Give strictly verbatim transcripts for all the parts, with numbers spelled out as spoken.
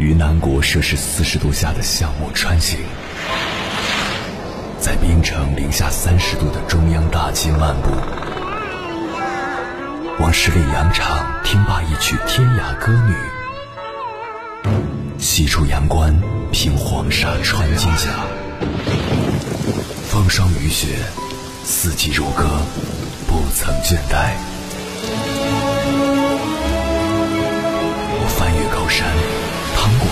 于南国摄氏四十度下的夏末穿行，在冰城零下三十度的中央大街漫步，往十里洋场听罢一曲《天涯歌女》，西出阳关，凭黄沙穿金甲，风霜雨雪，四季如歌，不曾倦怠。我翻越高山，趟过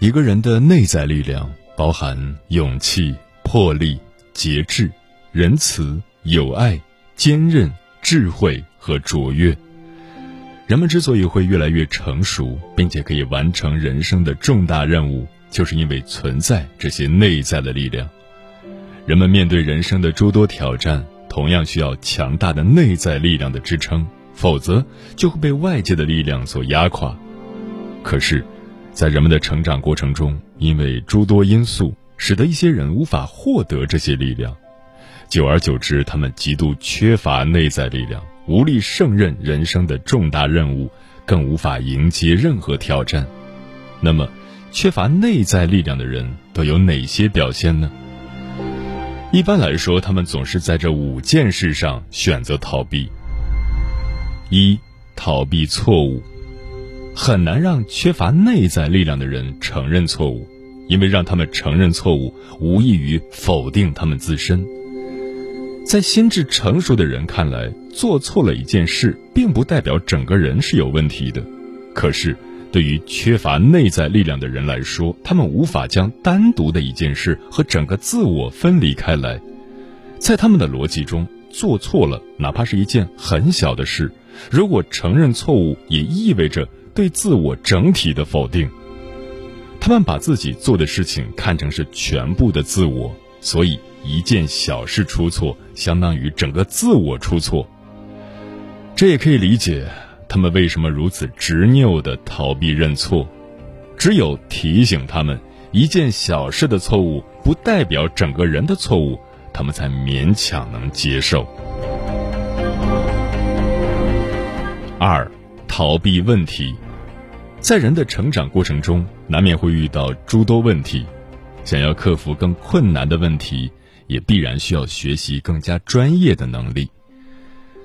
一个人的内在力量包含勇气、魄力、节制、仁慈、友爱、坚韧、智慧和卓越。人们之所以会越来越成熟，并且可以完成人生的重大任务，就是因为存在这些内在的力量。人们面对人生的诸多挑战，同样需要强大的内在力量的支撑，否则就会被外界的力量所压垮。可是，在人们的成长过程中，因为诸多因素，使得一些人无法获得这些力量，久而久之，他们极度缺乏内在力量，无力胜任人生的重大任务，更无法迎接任何挑战。那么，缺乏内在力量的人都有哪些表现呢？一般来说，他们总是在这五件事上选择逃避。一、逃避错误。很难让缺乏内在力量的人承认错误，因为让他们承认错误，无异于否定他们自身。在心智成熟的人看来，做错了一件事，并不代表整个人是有问题的。可是，对于缺乏内在力量的人来说，他们无法将单独的一件事和整个自我分离开来。在他们的逻辑中，做错了，哪怕是一件很小的事，如果承认错误，也意味着对自我整体的否定。他们把自己做的事情看成是全部的自我，所以一件小事出错，相当于整个自我出错。这也可以理解他们为什么如此执拗地逃避认错。只有提醒他们，一件小事的错误不代表整个人的错误，他们才勉强能接受。二、逃避问题。在人的成长过程中，难免会遇到诸多问题，想要克服更困难的问题，也必然需要学习更加专业的能力。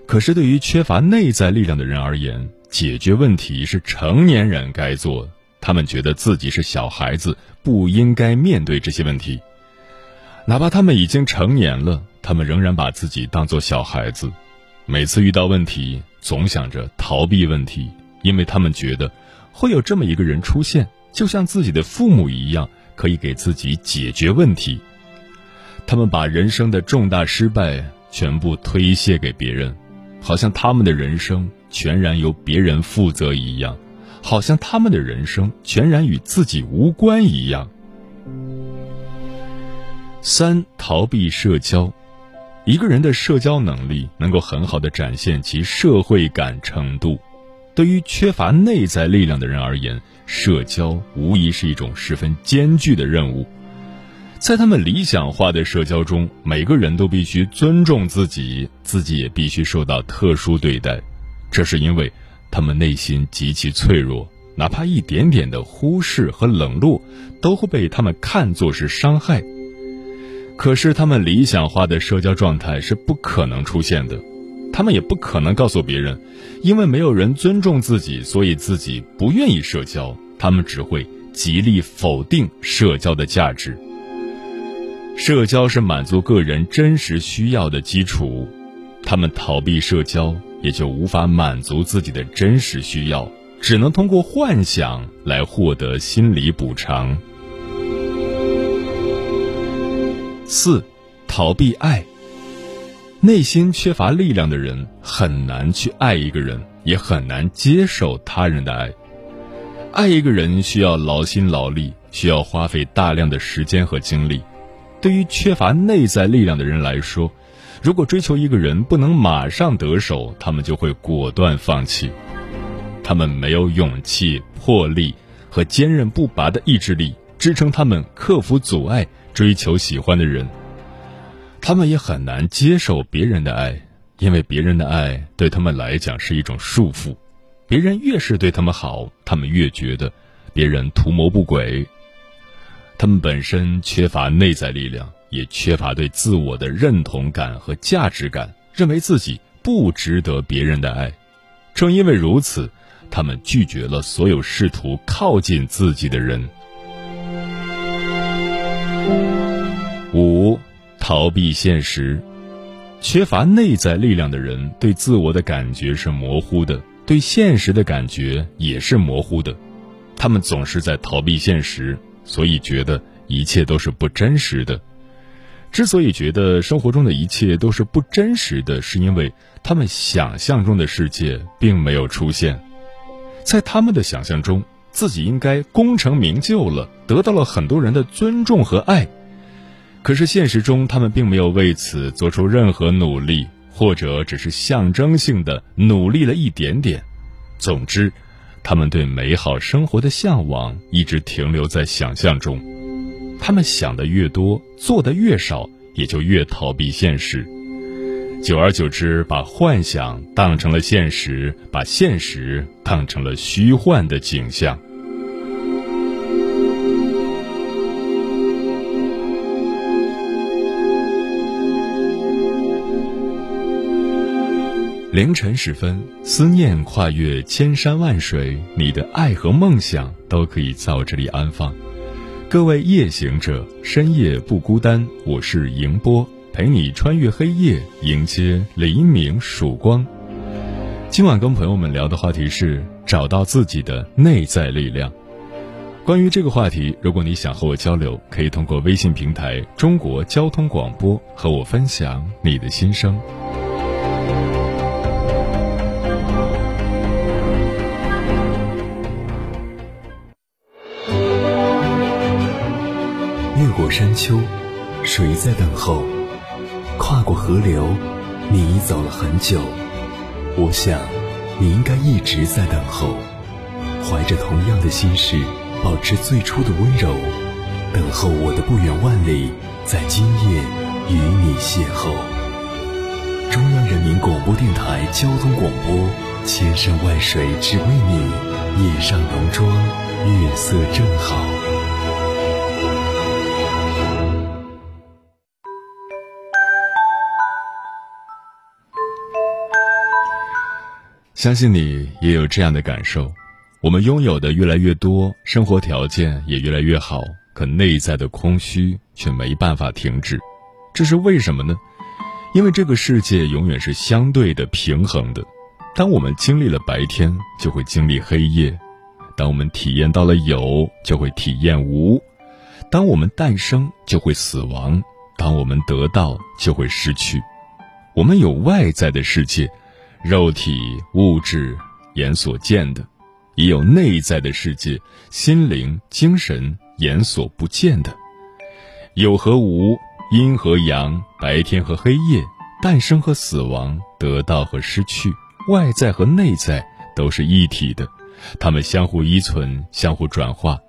可是对于缺乏内在力量的人而言，解决问题是成年人该做，他们觉得自己是小孩子，不应该面对这些问题。哪怕他们已经成年了，他们仍然把自己当作小孩子，每次遇到问题，总想着逃避问题，因为他们觉得会有这么一个人出现，就像自己的父母一样，可以给自己解决问题。他们把人生的重大失败全部推卸给别人，好像他们的人生全然由别人负责一样，好像他们的人生全然与自己无关一样。三、逃避社交。一个人的社交能力能够很好地展现其社会感程度。对于缺乏内在力量的人而言，社交无疑是一种十分艰巨的任务。在他们理想化的社交中，每个人都必须尊重自己，自己也必须受到特殊对待。这是因为他们内心极其脆弱，哪怕一点点的忽视和冷落，都会被他们看作是伤害。可是他们理想化的社交状态是不可能出现的，他们也不可能告诉别人，因为没有人尊重自己，所以自己不愿意社交，他们只会极力否定社交的价值。社交是满足个人真实需要的基础，他们逃避社交，也就无法满足自己的真实需要，只能通过幻想来获得心理补偿。四、逃避爱。内心缺乏力量的人很难去爱一个人，也很难接受他人的爱。爱一个人需要劳心劳力，需要花费大量的时间和精力。对于缺乏内在力量的人来说，如果追求一个人不能马上得手，他们就会果断放弃。他们没有勇气、魄力和坚韧不拔的意志力支撑他们克服阻碍，追求喜欢的人。他们也很难接受别人的爱，因为别人的爱对他们来讲是一种束缚。别人越是对他们好，他们越觉得别人图谋不轨。他们本身缺乏内在力量，也缺乏对自我的认同感和价值感，认为自己不值得别人的爱。正因为如此，他们拒绝了所有试图靠近自己的人。五、逃避现实。缺乏内在力量的人对自我的感觉是模糊的，对现实的感觉也是模糊的。他们总是在逃避现实，所以觉得一切都是不真实的。之所以觉得生活中的一切都是不真实的，是因为他们想象中的世界并没有出现。在他们的想象中，自己应该功成名就了，得到了很多人的尊重和爱。可是现实中，他们并没有为此做出任何努力，或者只是象征性的努力了一点点。总之，他们对美好生活的向往一直停留在想象中。他们想的越多，做的越少，也就越逃避现实。久而久之，把幻想当成了现实，把现实当成了虚幻的景象。凌晨时分，思念跨越千山万水，你的爱和梦想都可以在我这里安放。各位夜行者，深夜不孤单，我是迎波，陪你穿越黑夜，迎接黎明曙光。今晚跟朋友们聊的话题是找到自己的内在力量。关于这个话题，如果你想和我交流，可以通过微信平台中国交通广播和我分享你的心声。过山丘，谁在等候？跨过河流，你已走了很久。我想，你应该一直在等候，怀着同样的心事，保持最初的温柔，等候我的不远万里，在今夜与你邂逅。中央人民广播电台交通广播，千山万水只为你。夜上浓妆，月色正好。相信你也有这样的感受，我们拥有的越来越多，生活条件也越来越好，可内在的空虚却没办法停止。这是为什么呢？因为这个世界永远是相对的平衡的。当我们经历了白天，就会经历黑夜；当我们体验到了有，就会体验无；当我们诞生，就会死亡；当我们得到，就会失去。我们有外在的世界，肉体、物质、眼所见的，也有内在的世界，心灵、精神、眼所不见的。有和无，阴和阳，白天和黑夜，诞生和死亡，得到和失去，外在和内在都是一体的，它们相互依存，相互转化。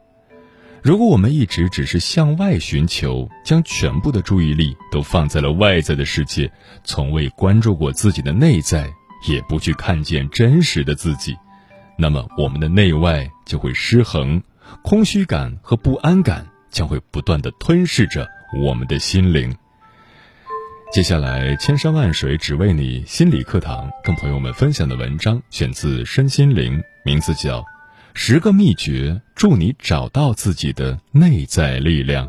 如果我们一直只是向外寻求，将全部的注意力都放在了外在的世界，从未关注过自己的内在，也不去看见真实的自己，那么我们的内外就会失衡，空虚感和不安感将会不断地吞噬着我们的心灵。接下来，千山万水只为你心理课堂跟朋友们分享的文章选自身心灵，名字叫《十个秘诀助你找到自己的内在力量》。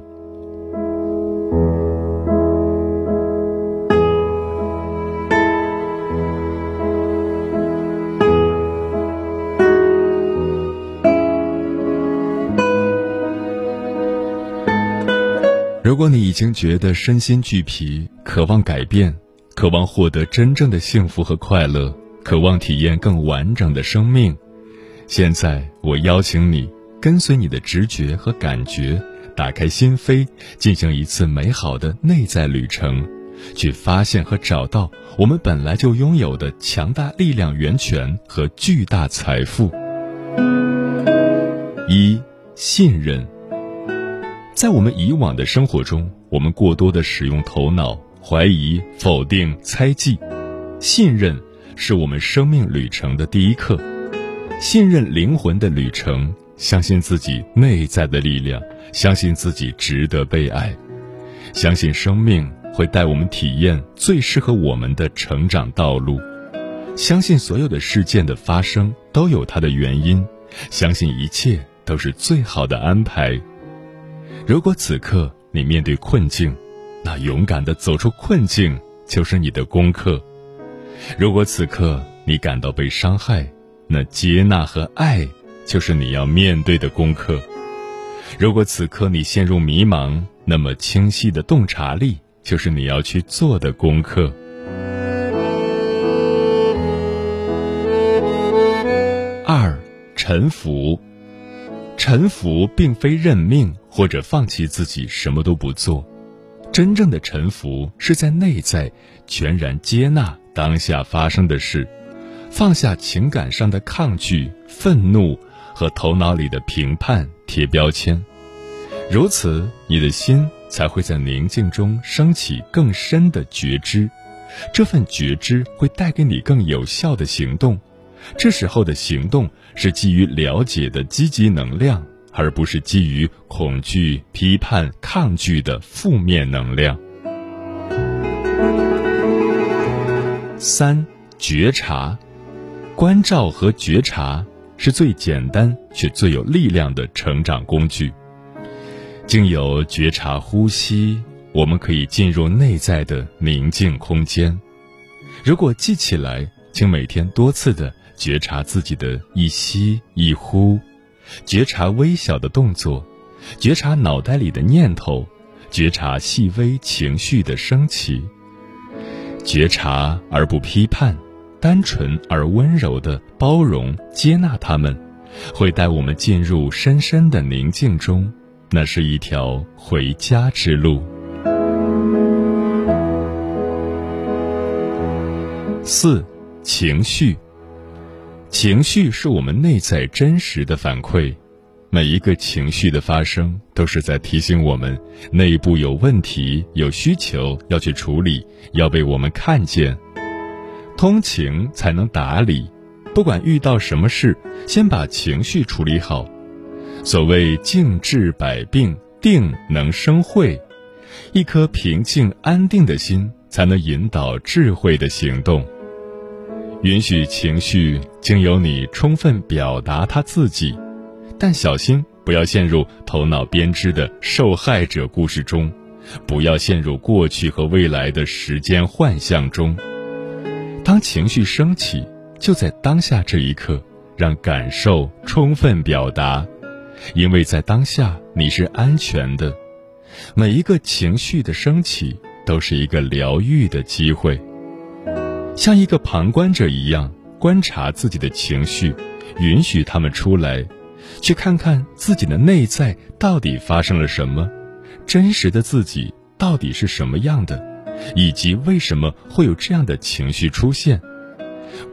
如果你已经觉得身心俱疲，渴望改变，渴望获得真正的幸福和快乐，渴望体验更完整的生命，现在我邀请你跟随你的直觉和感觉，打开心扉，进行一次美好的内在旅程，去发现和找到我们本来就拥有的强大力量源泉和巨大财富。一、信任。在我们以往的生活中，我们过多的使用头脑，怀疑、否定、猜忌。信任是我们生命旅程的第一课，信任灵魂的旅程，相信自己内在的力量，相信自己值得被爱，相信生命会带我们体验最适合我们的成长道路，相信所有的事件的发生都有它的原因，相信一切都是最好的安排。如果此刻你面对困境，那勇敢地走出困境就是你的功课。如果此刻你感到被伤害，那接纳和爱就是你要面对的功课。如果此刻你陷入迷茫，那么清晰的洞察力就是你要去做的功课。二、臣服。臣服并非认命或者放弃自己什么都不做，真正的臣服是在内在全然接纳当下发生的事，放下情感上的抗拒、愤怒和头脑里的评判、贴标签，如此你的心才会在宁静中升起更深的觉知，这份觉知会带给你更有效的行动，这时候的行动是基于了解的积极能量，而不是基于恐惧、批判、抗拒的负面能量。三、觉察。关照和觉察是最简单却最有力量的成长工具。经由觉察呼吸，我们可以进入内在的宁静空间。如果记起来，请每天多次的觉察自己的一吸一呼，觉察微小的动作，觉察脑袋里的念头，觉察细微情绪的升起。觉察而不批判，单纯而温柔的包容接纳他们，会带我们进入深深的宁静中，那是一条回家之路。四、情绪。情绪是我们内在真实的反馈，每一个情绪的发生都是在提醒我们内部有问题，有需求要去处理，要被我们看见。通情才能达理，不管遇到什么事，先把情绪处理好。所谓静治百病，定能生慧，一颗平静安定的心才能引导智慧的行动。允许情绪经由你充分表达它自己，但小心不要陷入头脑编织的受害者故事中，不要陷入过去和未来的时间幻象中。当情绪升起，就在当下这一刻，让感受充分表达，因为在当下你是安全的。每一个情绪的升起都是一个疗愈的机会。像一个旁观者一样，观察自己的情绪，允许他们出来，去看看自己的内在到底发生了什么，真实的自己到底是什么样的，以及为什么会有这样的情绪出现。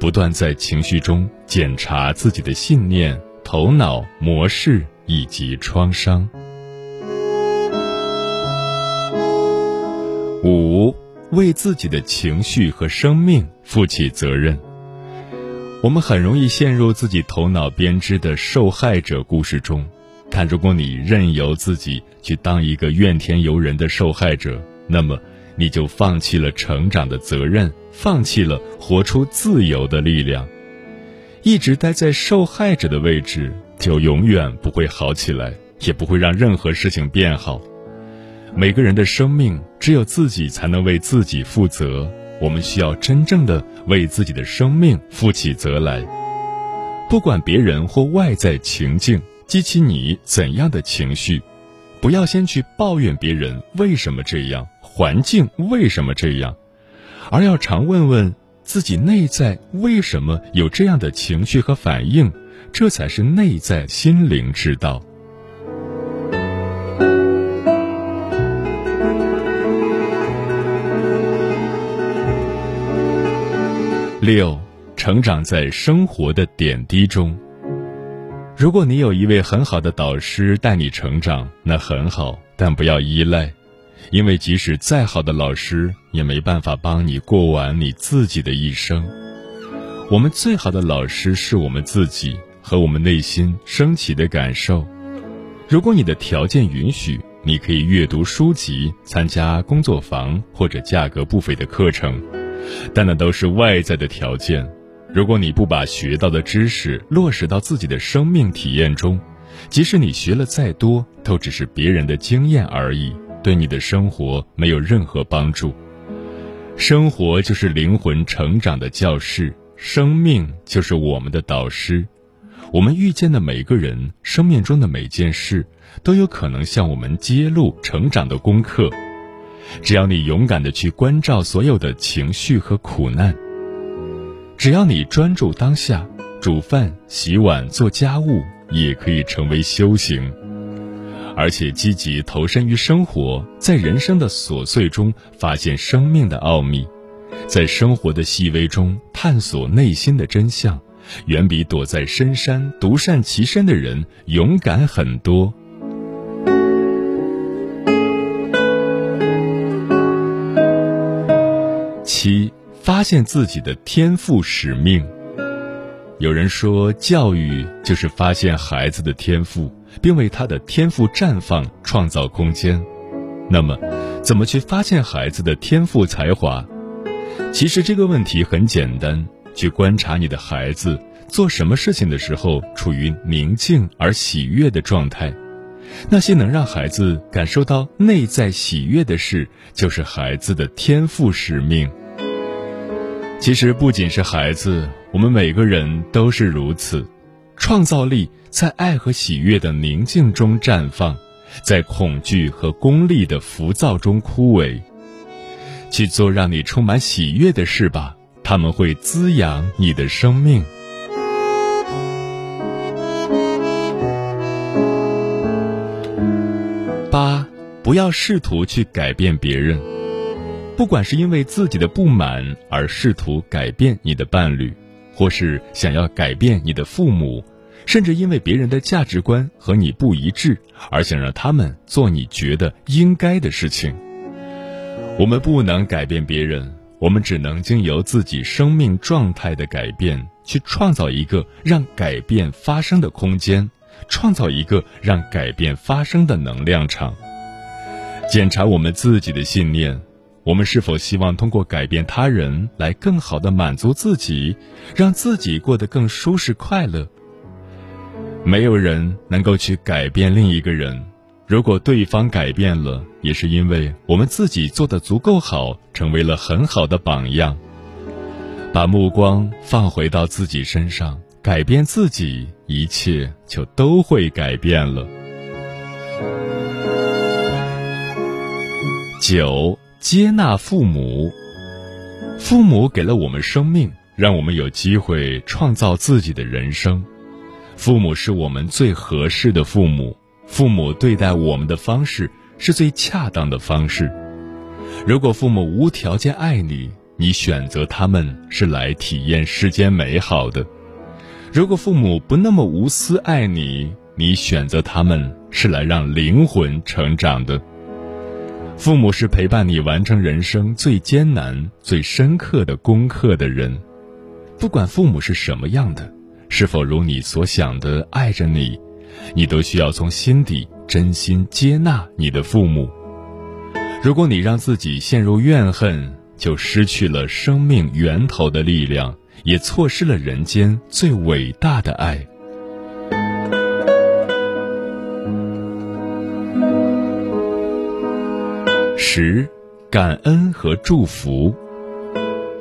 不断在情绪中检查自己的信念、头脑模式以及创伤。五、为自己的情绪和生命负起责任。我们很容易陷入自己头脑编织的受害者故事中，但如果你任由自己去当一个怨天尤人的受害者，那么你就放弃了成长的责任，放弃了活出自由的力量。一直待在受害者的位置，就永远不会好起来，也不会让任何事情变好。每个人的生命，只有自己才能为自己负责，我们需要真正的为自己的生命负起责来。不管别人或外在情境激起你怎样的情绪，不要先去抱怨别人为什么这样，环境为什么这样，而要常问问自己内在为什么有这样的情绪和反应，这才是内在心灵之道。六，成长在生活的点滴中。如果你有一位很好的导师带你成长，那很好，但不要依赖，因为即使再好的老师，也没办法帮你过完你自己的一生。我们最好的老师是我们自己和我们内心升起的感受。如果你的条件允许，你可以阅读书籍，参加工作坊或者价格不菲的课程，但那都是外在的条件。如果你不把学到的知识落实到自己的生命体验中，即使你学了再多，都只是别人的经验而已，对你的生活没有任何帮助。生活就是灵魂成长的教室，生命就是我们的导师。我们遇见的每个人，生命中的每件事，都有可能向我们揭露成长的功课。只要你勇敢地去关照所有的情绪和苦难，只要你专注当下，煮饭、洗碗、做家务也可以成为修行。而且积极投身于生活，在人生的琐碎中发现生命的奥秘，在生活的细微中探索内心的真相，远比躲在深山独善其身的人勇敢很多。七，发现自己的天赋使命。有人说，教育就是发现孩子的天赋，并为他的天赋绽放创造空间。那么，怎么去发现孩子的天赋才华？其实这个问题很简单，去观察你的孩子做什么事情的时候处于宁静而喜悦的状态。那些能让孩子感受到内在喜悦的事，就是孩子的天赋使命。其实不仅是孩子，我们每个人都是如此。创造力在爱和喜悦的宁静中绽放，在恐惧和功利的浮躁中枯萎。去做让你充满喜悦的事吧，他们会滋养你的生命。八，不要试图去改变别人。不管是因为自己的不满而试图改变你的伴侣，或是想要改变你的父母，甚至因为别人的价值观和你不一致而想让他们做你觉得应该的事情，我们不能改变别人，我们只能经由自己生命状态的改变，去创造一个让改变发生的空间，创造一个让改变发生的能量场。检查我们自己的信念，我们是否希望通过改变他人来更好地满足自己，让自己过得更舒适快乐？没有人能够去改变另一个人。如果对方改变了，也是因为我们自己做得足够好，成为了很好的榜样。把目光放回到自己身上，改变自己，一切就都会改变了。九，接纳父母。父母给了我们生命，让我们有机会创造自己的人生。父母是我们最合适的父母。父母对待我们的方式是最恰当的方式。如果父母无条件爱你，你选择他们是来体验世间美好的；如果父母不那么无私爱你，你选择他们是来让灵魂成长的。父母是陪伴你完成人生最艰难、最深刻的功课的人。不管父母是什么样的，是否如你所想的爱着你，你都需要从心底真心接纳你的父母。如果你让自己陷入怨恨，就失去了生命源头的力量，也错失了人间最伟大的爱。十，感恩和祝福。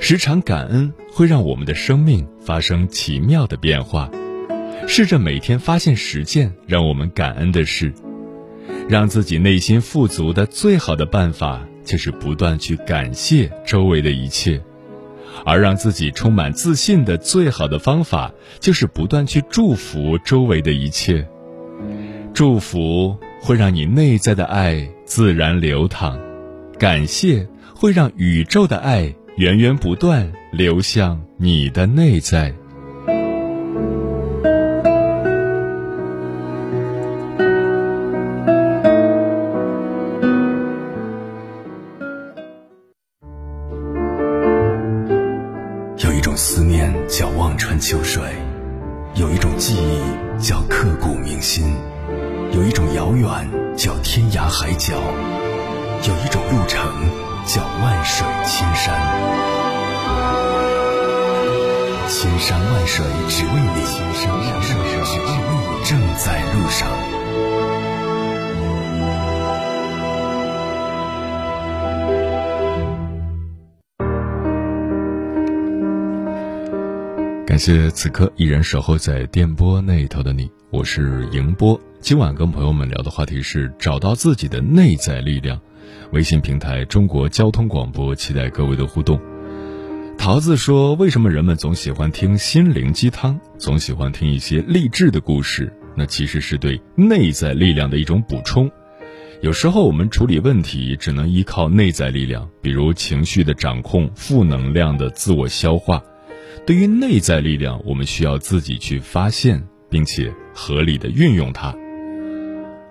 时常感恩会让我们的生命发生奇妙的变化。试着每天发现十件让我们感恩的事，让自己内心富足的最好的办法，就是不断去感谢周围的一切。而让自己充满自信的最好的方法，就是不断去祝福周围的一切。祝福会让你内在的爱自然流淌，感谢会让宇宙的爱源源不断流向你的内在。有一种思念叫望穿秋水，有一种记忆叫刻骨铭心，有一种遥远叫天涯海角，有一种路程叫万水千山。千山万水只为你，千山万水只为你，正在路上。感谢此刻依然守候在电波那头的你，我是迎波。今晚跟朋友们聊的话题是找到自己的内在力量。微信平台中国交通广播，期待各位的互动。桃子说，为什么人们总喜欢听心灵鸡汤，总喜欢听一些励志的故事？那其实是对内在力量的一种补充。有时候我们处理问题只能依靠内在力量，比如情绪的掌控、负能量的自我消化。对于内在力量，我们需要自己去发现，并且合理的运用它。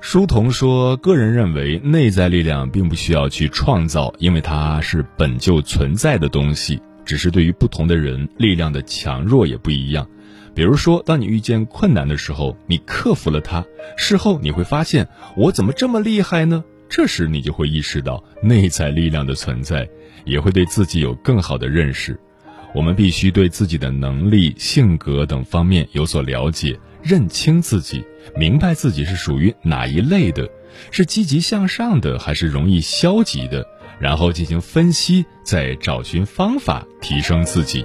书童说，个人认为内在力量并不需要去创造，因为它是本就存在的东西，只是对于不同的人，力量的强弱也不一样。比如说，当你遇见困难的时候，你克服了它，事后你会发现，我怎么这么厉害呢？这时你就会意识到内在力量的存在，也会对自己有更好的认识。我们必须对自己的能力、性格等方面有所了解，认清自己，明白自己是属于哪一类的，是积极向上的还是容易消极的，然后进行分析，再找寻方法提升自己。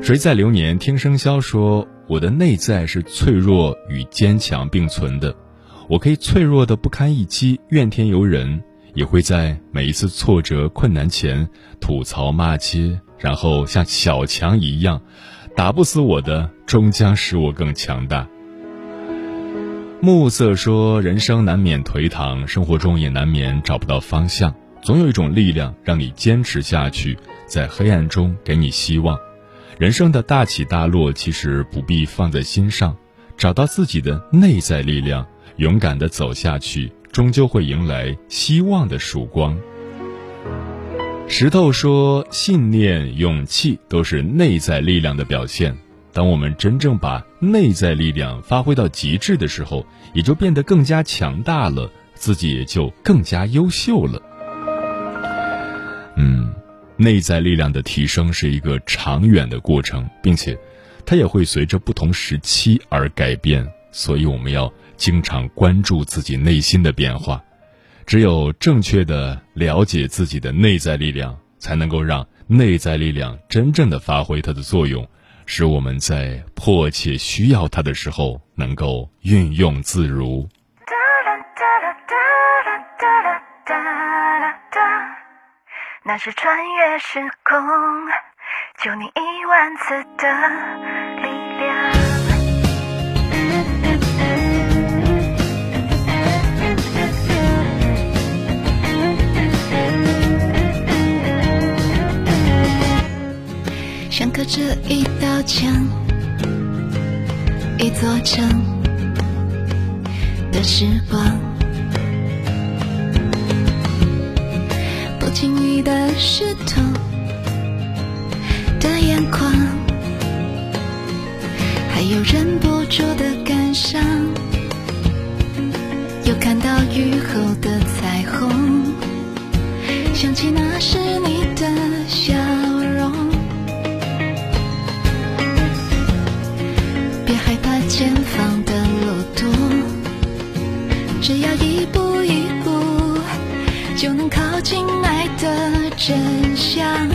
谁在流年听生肖说，我的内在是脆弱与坚强并存的，我可以脆弱的不堪一击，怨天尤人，也会在每一次挫折困难前吐槽骂街，然后像小强一样，打不死我的，终将使我更强大。暮色说，人生难免颓唐，生活中也难免找不到方向，总有一种力量让你坚持下去，在黑暗中给你希望。人生的大起大落其实不必放在心上，找到自己的内在力量，勇敢地走下去，终究会迎来希望的曙光。石头说，信念、勇气都是内在力量的表现。当我们真正把内在力量发挥到极致的时候，也就变得更加强大了，自己也就更加优秀了。嗯，内在力量的提升是一个长远的过程，并且它也会随着不同时期而改变，所以我们要经常关注自己内心的变化。只有正确的了解自己的内在力量，才能够让内在力量真正的发挥它的作用，使我们在迫切需要它的时候能够运用自如。那是穿越时空救你一万次的力量。像隔着一道墙，一座城的时光，不经意的石头的眼眶，还有忍不住的感伤，又看到雨后的彩虹，想起那是你的笑容。前方的路途，只要一步一步，就能靠近爱的真相。打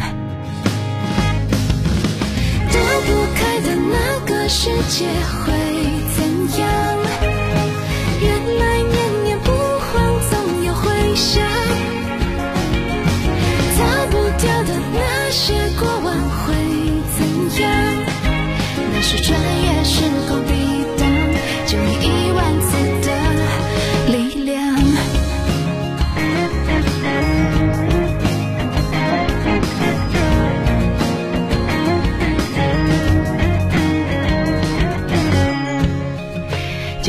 不开的那个世界会怎样？原来念念不忘总有回响。擦不掉的那些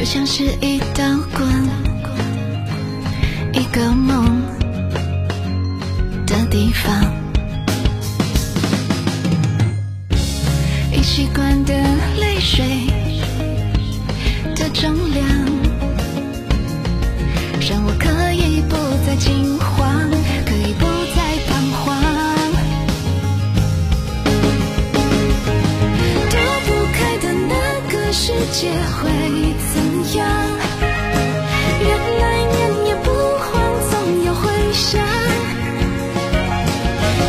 就像是一道光，一个梦的地方，一习惯的泪水的重量，让我可以不再惊慌，可以不再彷徨。躲不开的那个世界会怎样？原来念念不忘，总有回响。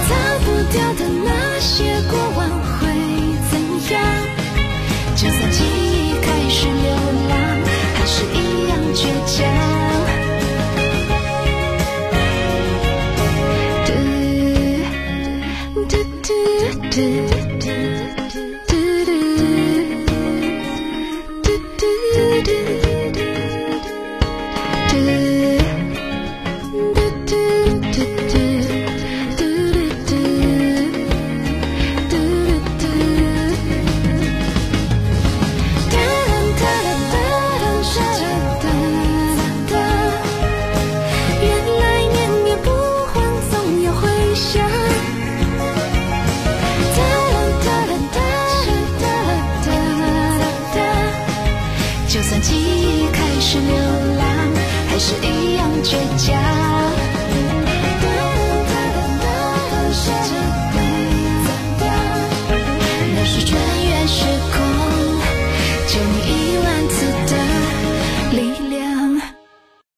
擦不掉的那些过往会怎样？就算记忆开始流浪，还是一样倔强。嘟嘟嘟嘟嘟嘟嘟嘟嘟嘟嘟。就算记忆开始流浪，还是一样倔强。